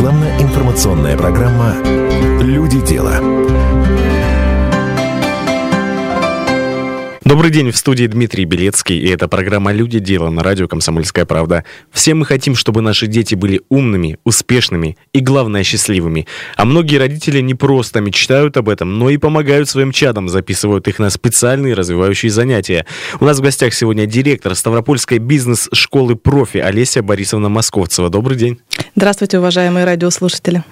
Рекламно-информационная программа «Люди дела». Добрый день, в студии Дмитрий Белецкий, и это программа «Люди дела» на радио «Комсомольская правда». Все мы хотим, чтобы наши дети были умными, успешными и, главное, счастливыми. А многие родители не просто мечтают об этом, но и помогают своим чадам, записывают их на специальные развивающие занятия. У нас в гостях сегодня директор Ставропольской бизнес-школы «Профи» Олеся Борисовна Московцева. Добрый день. Здравствуйте, уважаемые радиослушатели.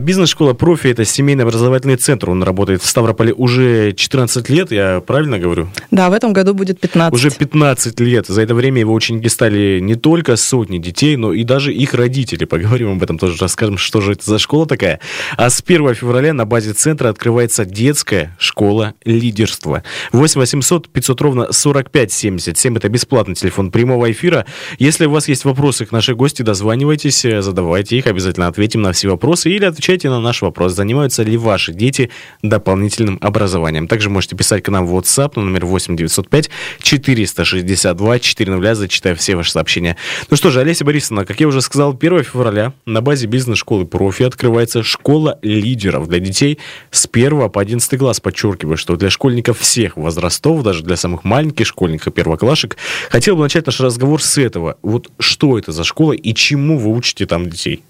Бизнес-школа «Профи» — это семейный образовательный центр. Он работает в Ставрополе уже 14 лет, я правильно говорю? Да, в этом году будет 15. Уже 15 лет. За это время его ученики стали не только сотни детей, но и даже их родители. Поговорим об этом тоже, расскажем, что же это за школа такая. А с 1 февраля на базе центра открывается детская школа лидерства. 8-800-500-45-77. Это бесплатный телефон прямого эфира. Если у вас есть вопросы к нашей гости, дозванивайтесь, задавайте их. Обязательно ответим на все вопросы или отвечайте на наш вопрос. Занимаются ли ваши дети дополнительным образованием? Также можете писать к нам в WhatsApp на номер 8-905-462-400, зачитаю все ваши сообщения. Ну что же, Олеся Борисовна, как я уже сказал, 1 февраля на базе бизнес-школы «Профи» открывается школа лидеров для детей с 1 по 11 класс. Подчеркиваю, что для школьников всех возрастов, даже для самых маленьких школьников, первоклашек. Хотел бы начать наш разговор с этого. Вот что это за школа и чему вы учите там детей?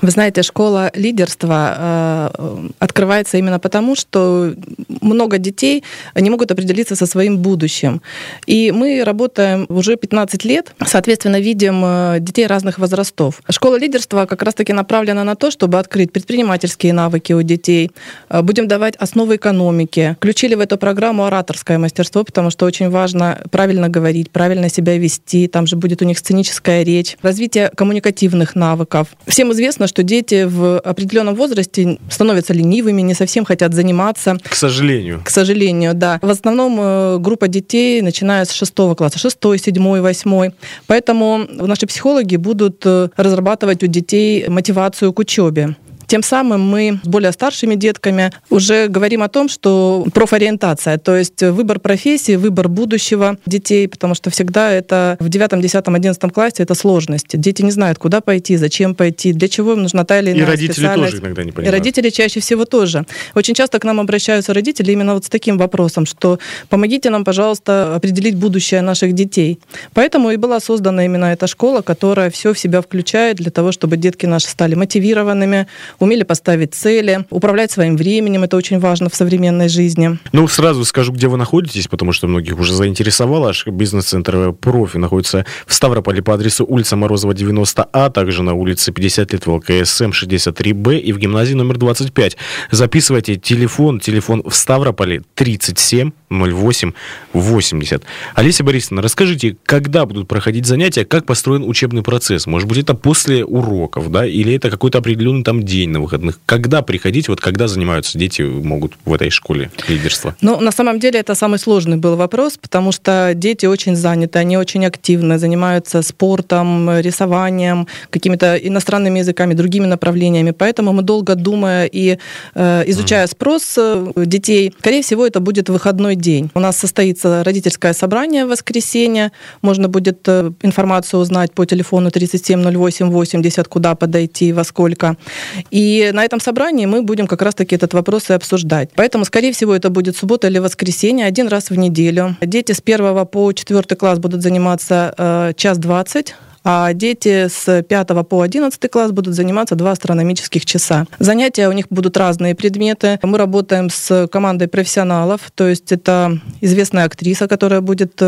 Вы знаете, школа лидерства открывается именно потому, что много детей не могут определиться со своим будущим. И мы работаем уже 15 лет, соответственно, видим детей разных возрастов. Школа лидерства как раз-таки направлена на то, чтобы открыть предпринимательские навыки у детей. Будем давать основы экономики. Включили в эту программу ораторское мастерство, потому что очень важно правильно говорить, правильно себя вести. Там же будет у них сценическая речь. Развитие коммуникативных навыков. Всем известно, что дети в определенном возрасте становятся ленивыми, не совсем хотят заниматься. К сожалению. К сожалению, да. В основном группа детей, начиная с 6 класса, 6, 7, 8. Поэтому наши психологи будут разрабатывать у детей мотивацию к учебе. Тем самым мы с более старшими детками уже говорим о том, что профориентация, то есть выбор профессии, выбор будущего детей, потому что всегда это в 9, 10, 11 классе это сложности. Дети не знают, куда пойти, зачем пойти, для чего им нужна та или иная специальность. И родители тоже иногда не понимают. И родители чаще всего тоже. Очень часто к нам обращаются родители именно вот с таким вопросом, что помогите нам, пожалуйста, определить будущее наших детей. Поэтому и была создана именно эта школа, которая все в себя включает для того, чтобы детки наши стали мотивированными, умели поставить цели, управлять своим временем. Это очень важно в современной жизни. Ну, сразу скажу, где вы находитесь, потому что многих уже заинтересовало. Бизнес-центр «Профи» находится в Ставрополе по адресу улица Морозова, 90А, также на улице 50 лет ВЛКСМ, 63Б и в гимназии номер 25. Записывайте телефон в Ставрополе 37 08 80. Олеся Борисовна, расскажите, когда будут проходить занятия, как построен учебный процесс? Может быть, это после уроков, да, или это какой-то определенный там день на выходных. Когда приходить, вот когда занимаются дети могут в этой школе лидерства? Ну, на самом деле, это самый сложный был вопрос, потому что дети очень заняты, они очень активно занимаются спортом, рисованием, какими-то иностранными языками, другими направлениями. Поэтому мы долго думая и изучая спрос детей, скорее всего, это будет выходной день. У нас состоится родительское собрание в воскресенье. Можно будет информацию узнать по телефону 37 08 80, куда подойти, во сколько. И на этом собрании мы будем как раз-таки этот вопрос и обсуждать. Поэтому, скорее всего, это будет суббота или воскресенье, один раз в неделю. Дети с 1 по 4 класс будут заниматься час 20, а дети с 5 по 11 класс будут заниматься 2 астрономических часа. Занятия у них будут разные предметы. Мы работаем с командой профессионалов, то есть это известная актриса, которая будет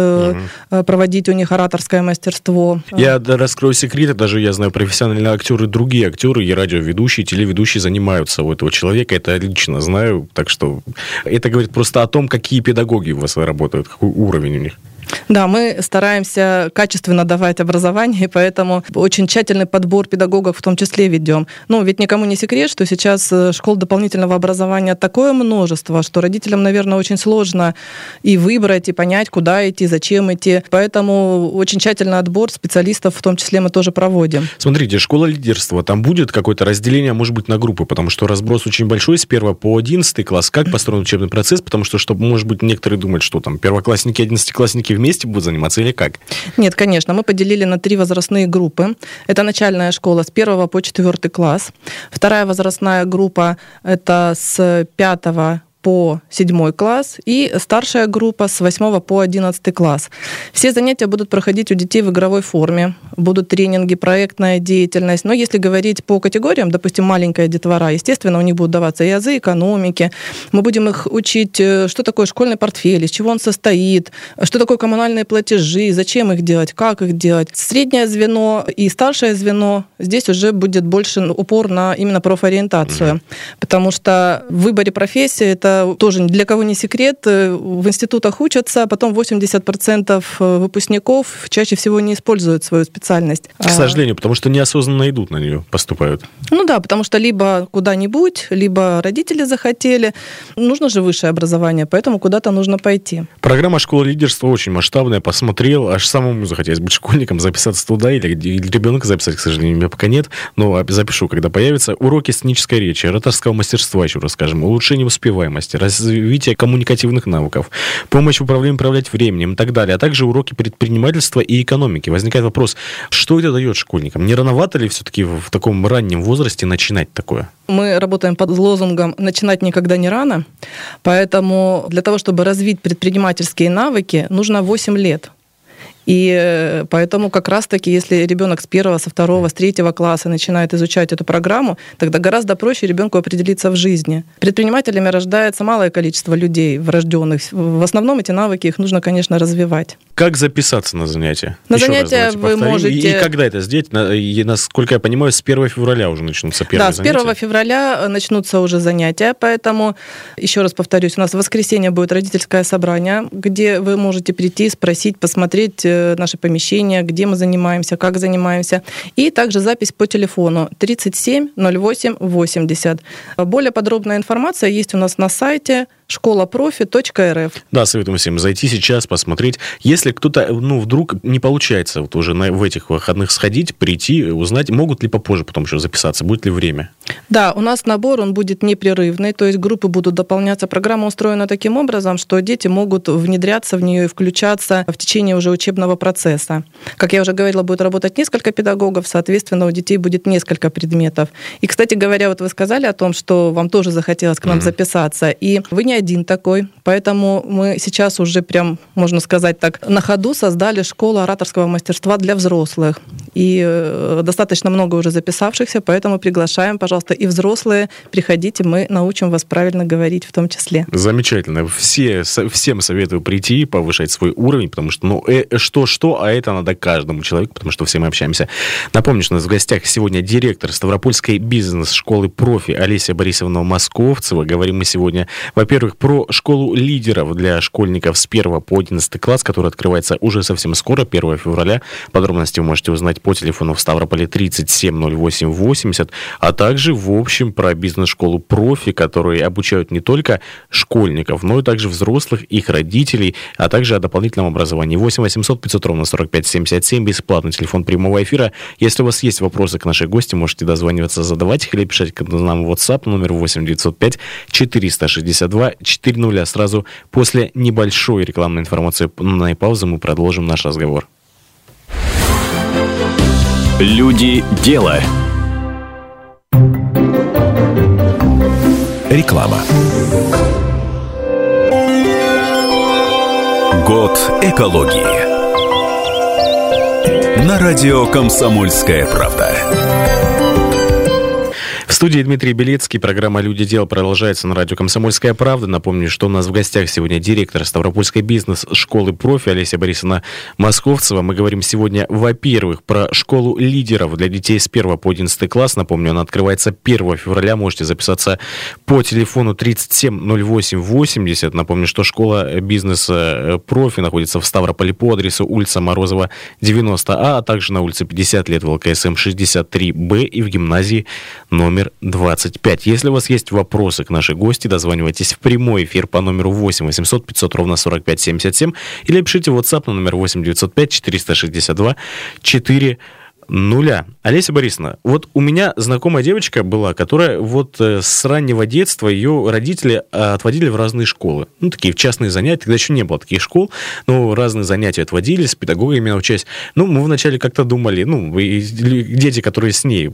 проводить у них ораторское мастерство. Я раскрою секрет, даже я знаю, профессиональные актеры, другие актеры и радиоведущие, и телеведущие занимаются у этого человека, это лично знаю, так что это говорит просто о том, какие педагоги у вас работают, какой уровень у них. Да, мы стараемся качественно давать образование, поэтому очень тщательный подбор педагогов в том числе ведем. Ну, ведь никому не секрет, что сейчас школ дополнительного образования такое множество, что родителям, наверное, очень сложно и выбрать, и понять, куда идти, зачем идти. Поэтому очень тщательный отбор специалистов в том числе мы тоже проводим. Смотрите, школа лидерства, там будет какое-то разделение, может быть, на группы, потому что разброс очень большой с 1 по 11 класс. Как построен учебный процесс? Потому что, может быть, некоторые думают, что там первоклассники, одиннадцатиклассники вместе будут заниматься или как? Нет, конечно. Мы поделили на 3 возрастные группы. Это начальная школа с 1 по 4 класс. Вторая возрастная группа – это с 5 по 7 класс, и старшая группа с 8 по 11 класс. Все занятия будут проходить у детей в игровой форме, будут тренинги, проектная деятельность. Но если говорить по категориям, допустим, маленькая детвора, естественно, у них будут даваться и азы экономики. Мы будем их учить, что такое школьный портфель, из чего он состоит, что такое коммунальные платежи, зачем их делать, как их делать. Среднее звено и старшее звено, здесь уже будет больше упор на именно профориентацию, потому что в выборе профессии это тоже для кого не секрет, в институтах учатся, потом 80% выпускников чаще всего не используют свою специальность. К сожалению, потому что неосознанно идут на нее, поступают. Ну да, потому что либо куда-нибудь, либо родители захотели. Нужно же высшее образование, поэтому куда-то нужно пойти. Программа «Школа лидерства» очень масштабная, посмотрел, аж самому захотелось быть школьником, записаться туда, или ребенка записать, к сожалению, у меня пока нет, но запишу, когда появится. Уроки сценической речи, ораторского мастерства еще расскажем, улучшение успеваемости, развитие коммуникативных навыков, помощь в управлении управлять временем и так далее, а также уроки предпринимательства и экономики. Возникает вопрос, что это дает школьникам? Не рановато ли все-таки в таком раннем возрасте начинать такое? Мы работаем под лозунгом «начинать никогда не рано», поэтому для того, чтобы развить предпринимательские навыки, нужно 8 лет. И поэтому как раз-таки, если ребенок с 1, со 2, с 3 класса начинает изучать эту программу, тогда гораздо проще ребенку определиться в жизни. Предпринимателями рождается малое количество людей врожденных. В основном эти навыки, их нужно, конечно, развивать. Как записаться на занятия? На занятия вы можете... И когда это сделать? Насколько я понимаю, с 1 февраля уже начнутся первые занятия. Да, с 1 февраля начнутся уже занятия, поэтому, еще раз повторюсь, у нас в воскресенье будет родительское собрание, где вы можете прийти, спросить, посмотреть наши помещения, где мы занимаемся, как занимаемся. И также запись по телефону 37 08 80. Более подробная информация есть у нас на сайте школапрофи.рф. Да, советуем всем зайти сейчас, посмотреть. Если кто-то, вдруг не получается вот уже в этих выходных сходить, прийти, узнать, могут ли попозже потом еще записаться, будет ли время? Да, у нас набор, он будет непрерывный, то есть группы будут дополняться. Программа устроена таким образом, что дети могут внедряться в нее и включаться в течение уже учебного процесса. Как я уже говорила, будет работать несколько педагогов, соответственно, у детей будет несколько предметов. И, кстати говоря, вот вы сказали о том, что вам тоже захотелось к нам записаться, и вы не один такой, поэтому мы сейчас уже прям, можно сказать так, на ходу создали школу ораторского мастерства для взрослых. И достаточно много уже записавшихся, поэтому приглашаем, пожалуйста, и взрослые, приходите, мы научим вас правильно говорить в том числе. Замечательно. Всем советую прийти, повышать свой уровень, потому что, а это надо каждому человеку, потому что все мы общаемся. Напомню, что у нас в гостях сегодня директор Ставропольской бизнес-школы «Профи» Олеся Борисовна Московцева. Говорим мы сегодня, во-первых, про школу лидеров для школьников с 1 по 11 класс, которая открывается уже совсем скоро, 1 февраля. Подробности вы можете узнать по телефону в Ставрополе 37 08 80, а также, в общем, про бизнес-школу «Профи», которые обучают не только школьников, но и также взрослых, их родителей, а также о дополнительном образовании. 8 800 500 ровно 45 77, бесплатный телефон прямого эфира. Если у вас есть вопросы к нашей гости, можете дозваниваться, задавать их или писать нам в WhatsApp, номер 8 905 462 4.0. Сразу после небольшой рекламной информации на паузу мы продолжим наш разговор. Люди дела. Реклама. Год экологии. На радио «Комсомольская правда». В студии Дмитрий Белецкий. Программа «Люди дела» продолжается на радио «Комсомольская правда». Напомню, что у нас в гостях сегодня директор Ставропольской бизнес-школы «Профи» Олеся Борисовна Московцева. Мы говорим сегодня, во-первых, про школу лидеров для детей с 1 по 11 класс. Напомню, она открывается 1 февраля. Можете записаться по телефону 37 08 80. Напомню, что школа бизнеса «Профи» находится в Ставрополе по адресу улица Морозова, 90А, а также на улице 50 лет ВЛКСМ 63Б и в гимназии номер 25. Если у вас есть вопросы к нашей гости, дозванивайтесь в прямой эфир по номеру 8 800 500 ровно 45 77 или пишите в WhatsApp на номер 8 905 462 4 нуля. Олеся Борисовна, вот у меня знакомая девочка была, которая вот с раннего детства ее родители отводили в разные школы. Ну, такие в частные занятия, тогда еще не было таких школ, но разные занятия отводили, с педагогами учась. Ну, мы вначале как-то думали, ну, дети, которые с ней,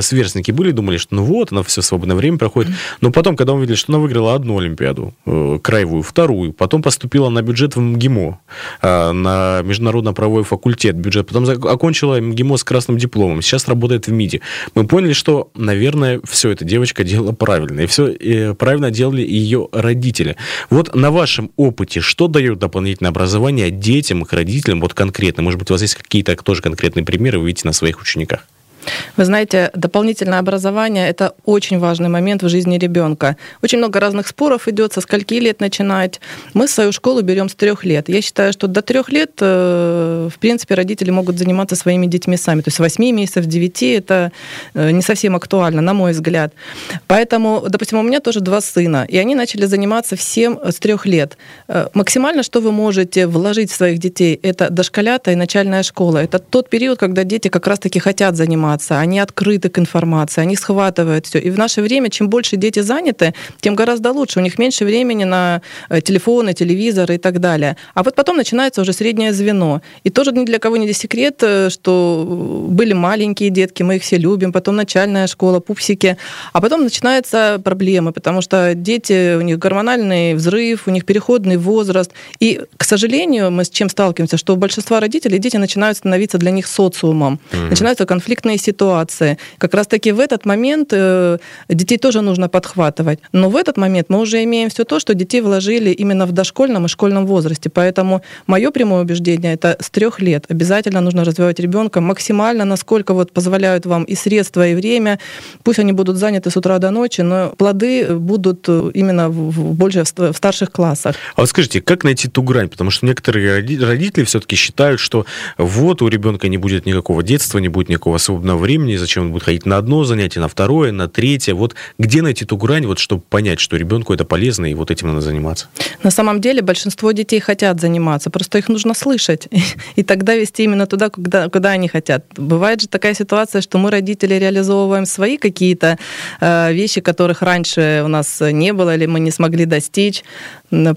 сверстники были, думали, что ну вот, она все свободное время проходит. Но потом, когда увидели, что она выиграла одну олимпиаду, краевую, вторую, потом поступила на бюджет в МГИМО, на международно-правовой факультет бюджет, потом окончила МГИМО с красным дипломом, сейчас работает в МИДе. Мы поняли, что, наверное, все это девочка делала правильно, и все правильно делали ее родители. Вот на вашем опыте, что дает дополнительное образование детям, к родителям, вот конкретно? Может быть, у вас есть какие-то тоже конкретные примеры, вы видите на своих учениках? Вы знаете, дополнительное образование – это очень важный момент в жизни ребенка. Очень много разных споров идет, со скольки лет начинать. Мы свою школу берем с 3 лет. Я считаю, что до 3 лет, в принципе, родители могут заниматься своими детьми сами. То есть 8 месяцев, 9 – это не совсем актуально, на мой взгляд. Поэтому, допустим, у меня тоже 2 сына, и они начали заниматься всем с 3 лет. Максимально, что вы можете вложить в своих детей, это дошколята и начальная школа. Это тот период, когда дети как раз-таки хотят заниматься. Они открыты к информации, они схватывают все. И в наше время, чем больше дети заняты, тем гораздо лучше. У них меньше времени на телефоны, телевизоры и так далее. А вот потом начинается уже среднее звено. И тоже ни для кого не секрет, что были маленькие детки, мы их все любим, потом начальная школа, пупсики. А потом начинаются проблемы, потому что дети, у них гормональный взрыв, у них переходный возраст. И, к сожалению, мы с чем сталкиваемся, что у большинства родителей дети начинают становиться для них социумом. Mm-hmm. Начинаются конфликтные ситуации. Как раз-таки в этот момент детей тоже нужно подхватывать. Но в этот момент мы уже имеем все то, что детей вложили именно в дошкольном и школьном возрасте. Поэтому мое прямое убеждение — это с 3 лет обязательно нужно развивать ребенка максимально, насколько вот позволяют вам и средства, и время. Пусть они будут заняты с утра до ночи, но плоды будут именно больше в старших классах. А вот скажите, как найти ту грань? Потому что некоторые родители все-таки считают, что вот у ребенка не будет никакого детства, не будет никакого свободного времени, зачем он будет ходить на одно занятие, на второе, на третье. Вот где найти ту грань, вот, чтобы понять, что ребенку это полезно, и вот этим надо заниматься? На самом деле большинство детей хотят заниматься, просто их нужно слышать, и тогда вести именно туда, куда они хотят. Бывает же такая ситуация, что мы, родители, реализовываем свои какие-то вещи, которых раньше у нас не было, или мы не смогли достичь.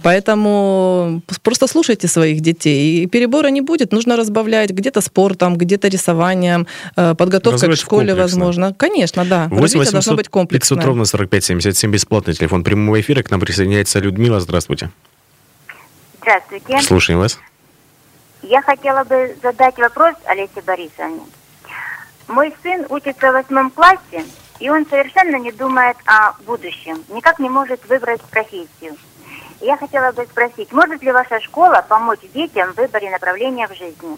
Поэтому просто слушайте своих детей, и перебора не будет, нужно разбавлять где-то спортом, где-то рисованием, подготовка к школе, возможно. Конечно, да. 8 800 должно быть комплексное. 500 ровно 4577, бесплатный телефон прямого эфира. К нам присоединяется Людмила. Здравствуйте. Здравствуйте. Слушаем вас. Я хотела бы задать вопрос Олесе Борисовне. Мой сын учится в 8 классе, и он совершенно не думает о будущем, никак не может выбрать профессию. Я хотела бы спросить, может ли ваша школа помочь детям в выборе направления в жизни?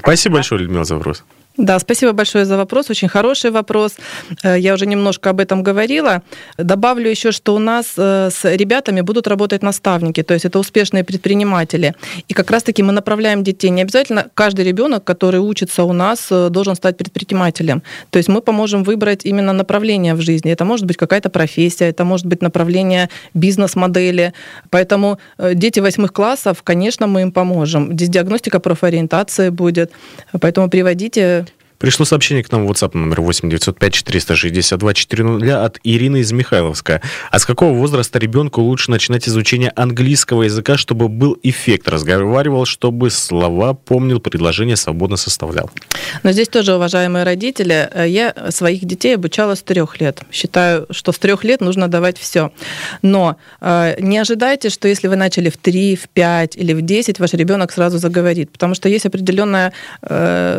Спасибо большое, Людмила, за вопрос. Да, спасибо большое за вопрос, очень хороший вопрос. Я уже немножко об этом говорила. Добавлю еще, что у нас с ребятами будут работать наставники, то есть это успешные предприниматели. И как раз-таки мы направляем детей. Не обязательно каждый ребенок, который учится у нас, должен стать предпринимателем. То есть мы поможем выбрать именно направление в жизни. Это может быть какая-то профессия, это может быть направление бизнес-модели. Поэтому дети 8 классов, конечно, мы им поможем. Здесь диагностика профориентации будет, поэтому приводите... Пришло сообщение к нам в WhatsApp номер 8-905-462-400 от Ирины из Михайловска. А с какого возраста ребенку лучше начинать изучение английского языка, чтобы был эффект? Разговаривал, чтобы слова помнил, предложения свободно составлял. Но здесь тоже, уважаемые родители, я своих детей обучала с 3 лет. Считаю, что с 3 лет нужно давать все. Но не ожидайте, что если вы начали в 3, в 5 или в 10, ваш ребенок сразу заговорит. Потому что есть определенный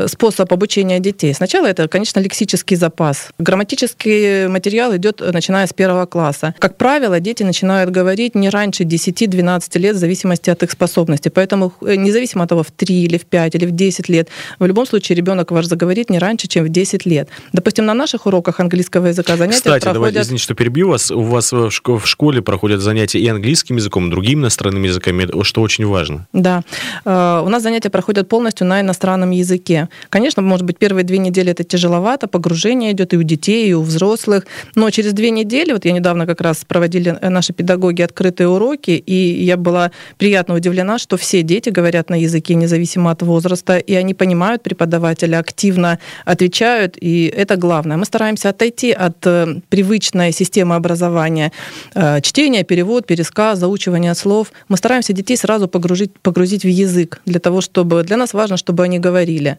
способ обучения детей. Сначала это, конечно, лексический запас. Грамматический материал идет, начиная с 1 класса. Как правило, дети начинают говорить не раньше 10-12 лет, в зависимости от их способностей. Поэтому, независимо от того, в 3 или в 5 или в 10 лет, в любом случае ребенок ваш заговорит не раньше, чем в 10 лет. Допустим, на наших уроках английского языка занятия проходят... Давайте, извините, что перебью вас. У вас в школе проходят занятия и английским языком, и другими иностранными языками, что очень важно. Да. У нас занятия проходят полностью на иностранном языке. Конечно, может быть, первые первые 2 недели это тяжеловато, погружение идет и у детей, и у взрослых. Но через 2 недели, вот я недавно как раз проводили наши педагоги открытые уроки, и я была приятно удивлена, что все дети говорят на языке независимо от возраста, и они понимают преподавателя, активно отвечают, и это главное. Мы стараемся отойти от привычной системы образования, чтения, перевод, пересказ, заучивание слов. Мы стараемся детей сразу погрузить в язык, для того, чтобы для нас важно, чтобы они говорили.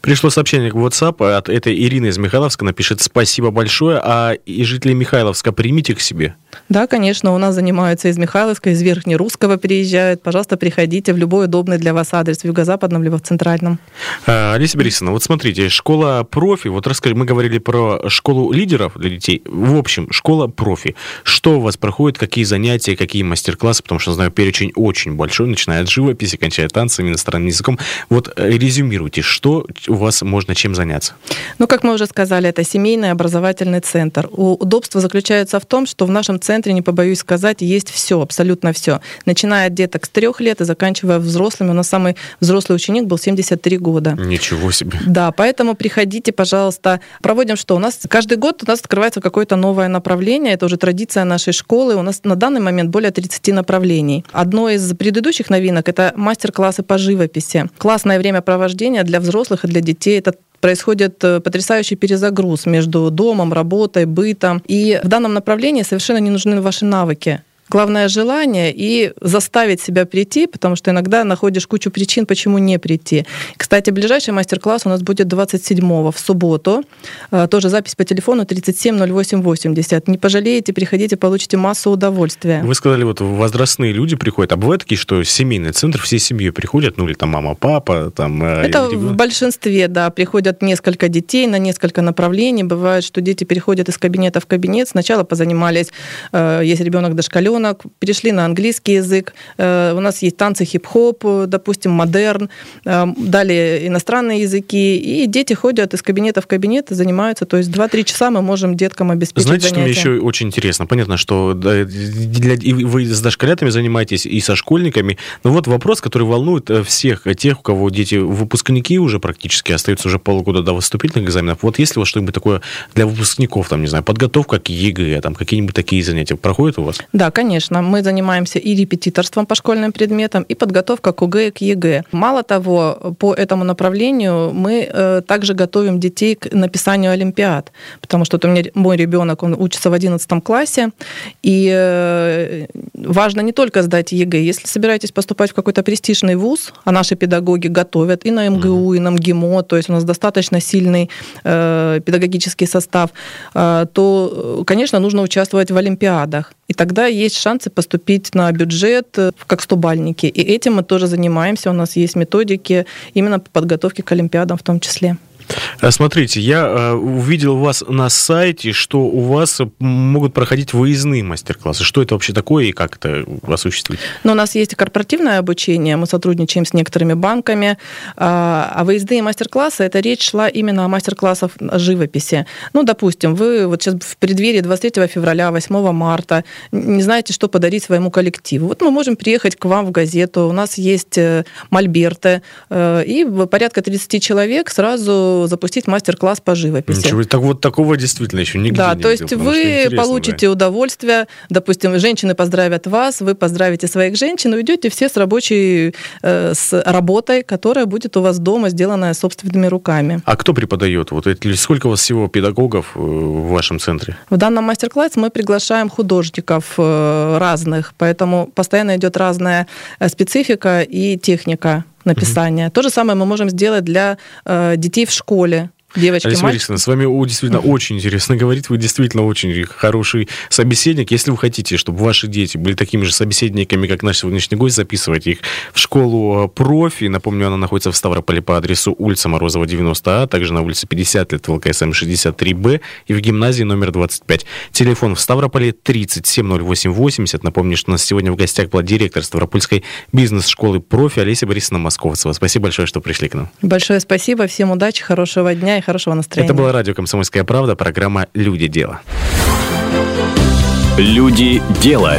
Пришло сообщение в WhatsApp от этой Ирины из Михайловска, напишет: «Спасибо большое, а и жители Михайловска примите к себе». Да, конечно, у нас занимаются из Михайловска, из Верхнерусского приезжают. Пожалуйста, приходите в любой удобный для вас адрес, в Юго-Западном, либо в Центральном. Олеся Борисовна, вот смотрите, школа профи, вот расскажите, мы говорили про школу лидеров для детей. В общем, школа профи. Что у вас проходит, какие занятия, какие мастер-классы, потому что, знаю, перечень очень большой, начиная от живописи, кончая танцами, иностранным языком. Вот резюмируйте, что у вас можно чем заняться? Ну, как мы уже сказали, это семейный образовательный центр. Удобство заключается в том, что в нашем центре, не побоюсь сказать, есть все, абсолютно все. Начиная от деток с 3 лет и заканчивая взрослыми. У нас самый взрослый ученик был 73 года. Ничего себе. Да, поэтому приходите, пожалуйста. Проводим что? У нас каждый год у нас открывается какое-то новое направление. Это уже традиция нашей школы. У нас на данный момент более 30 направлений. Одно из предыдущих новинок — это мастер-классы по живописи. Классное времяпровождение для взрослых для детей. Это происходит потрясающий перезагруз между домом, работой, бытом. И в данном направлении совершенно не нужны ваши навыки. Главное — желание и заставить себя прийти, потому что иногда находишь кучу причин, почему не прийти. Кстати, ближайший мастер-класс у нас будет 27-го, в субботу. Тоже запись по телефону 370880. Не пожалеете, приходите, получите массу удовольствия. Вы сказали, вот возрастные люди приходят. А бывают такие, что семейный центр, всей семьей приходят, ну или там мама, папа, там... Это в большинстве, да. Приходят несколько детей на несколько направлений. Бывает, что дети переходят из кабинета в кабинет. Сначала позанимались, если ребенок дошколёнок, перешли на английский язык. У нас есть танцы, хип-хоп, допустим, модерн, далее иностранные языки. И дети ходят из кабинета в кабинет и занимаются. То есть 2-3 часа мы можем деткам обеспечить занятия. Знаете, что мне еще очень интересно? Понятно, что вы с дошколятами занимаетесь и со школьниками. Но вот вопрос, который волнует всех тех, у кого дети выпускники уже практически, остаются уже полгода до вступительных экзаменов. Вот есть ли у вас что-нибудь такое для выпускников, там, не знаю, подготовка к ЕГЭ, там, какие-нибудь такие занятия проходят у вас? Да, конечно, мы занимаемся и репетиторством по школьным предметам, и подготовка к ОГЭ и к ЕГЭ. Мало того, по этому направлению мы также готовим детей к написанию олимпиад, потому что у меня мой ребенок, он учится в 11 классе, и важно не только сдать ЕГЭ. Если собираетесь поступать в какой-то престижный вуз, а наши педагоги готовят и на МГУ, и на МГИМО, то есть у нас достаточно сильный педагогический состав, то, конечно, нужно участвовать в олимпиадах. И тогда есть шансы поступить на бюджет как 100-бальники. И этим мы тоже занимаемся. У нас есть методики именно по подготовке к олимпиадам в том числе. Смотрите, я увидел у вас на сайте, что у вас могут проходить выездные мастер-классы. Что это вообще такое и как это осуществить? Ну, у нас есть и корпоративное обучение, мы сотрудничаем с некоторыми банками, а выездные мастер-классы, это речь шла именно о мастер-классах живописи. Ну, допустим, вы вот сейчас в преддверии 23 февраля, 8 марта не знаете, что подарить своему коллективу. Вот мы можем приехать к вам в газету, у нас есть мольберты, и порядка 30 человек сразу запустить мастер-класс по живописи. Ничего, так вот такого действительно еще нигде не было. Да, то есть вы получите удовольствие, допустим, женщины поздравят вас, вы поздравите своих женщин, уйдете все с рабочей, с работой, которая будет у вас дома, сделанная собственными руками. А кто преподает? Вот сколько у вас всего педагогов в вашем центре? В данном мастер-классе мы приглашаем художников разных, поэтому постоянно идет разная специфика и техника написания. То же самое мы можем сделать для детей в школе. Девочки, Олеся Борисовна, с вами действительно очень интересно говорить. Вы действительно очень хороший собеседник. Если вы хотите, чтобы ваши дети были такими же собеседниками, как наш сегодняшний гость, записывайте их в школу профи. Напомню, она находится в Ставрополе по адресу улица Морозова, 90А, также на улице 50 лет ВЛКСМ 63Б и в гимназии номер 25. Телефон в Ставрополе 370880. Напомню, что у нас сегодня в гостях была директор Ставропольской бизнес-школы профи Олеся Борисовна Московцева. Спасибо большое, что пришли к нам. Большое спасибо. Всем удачи, хорошего дня и хорошего настроения. Это было радио «Комсомольская правда», программа «Люди. Дело». «Люди. Дело».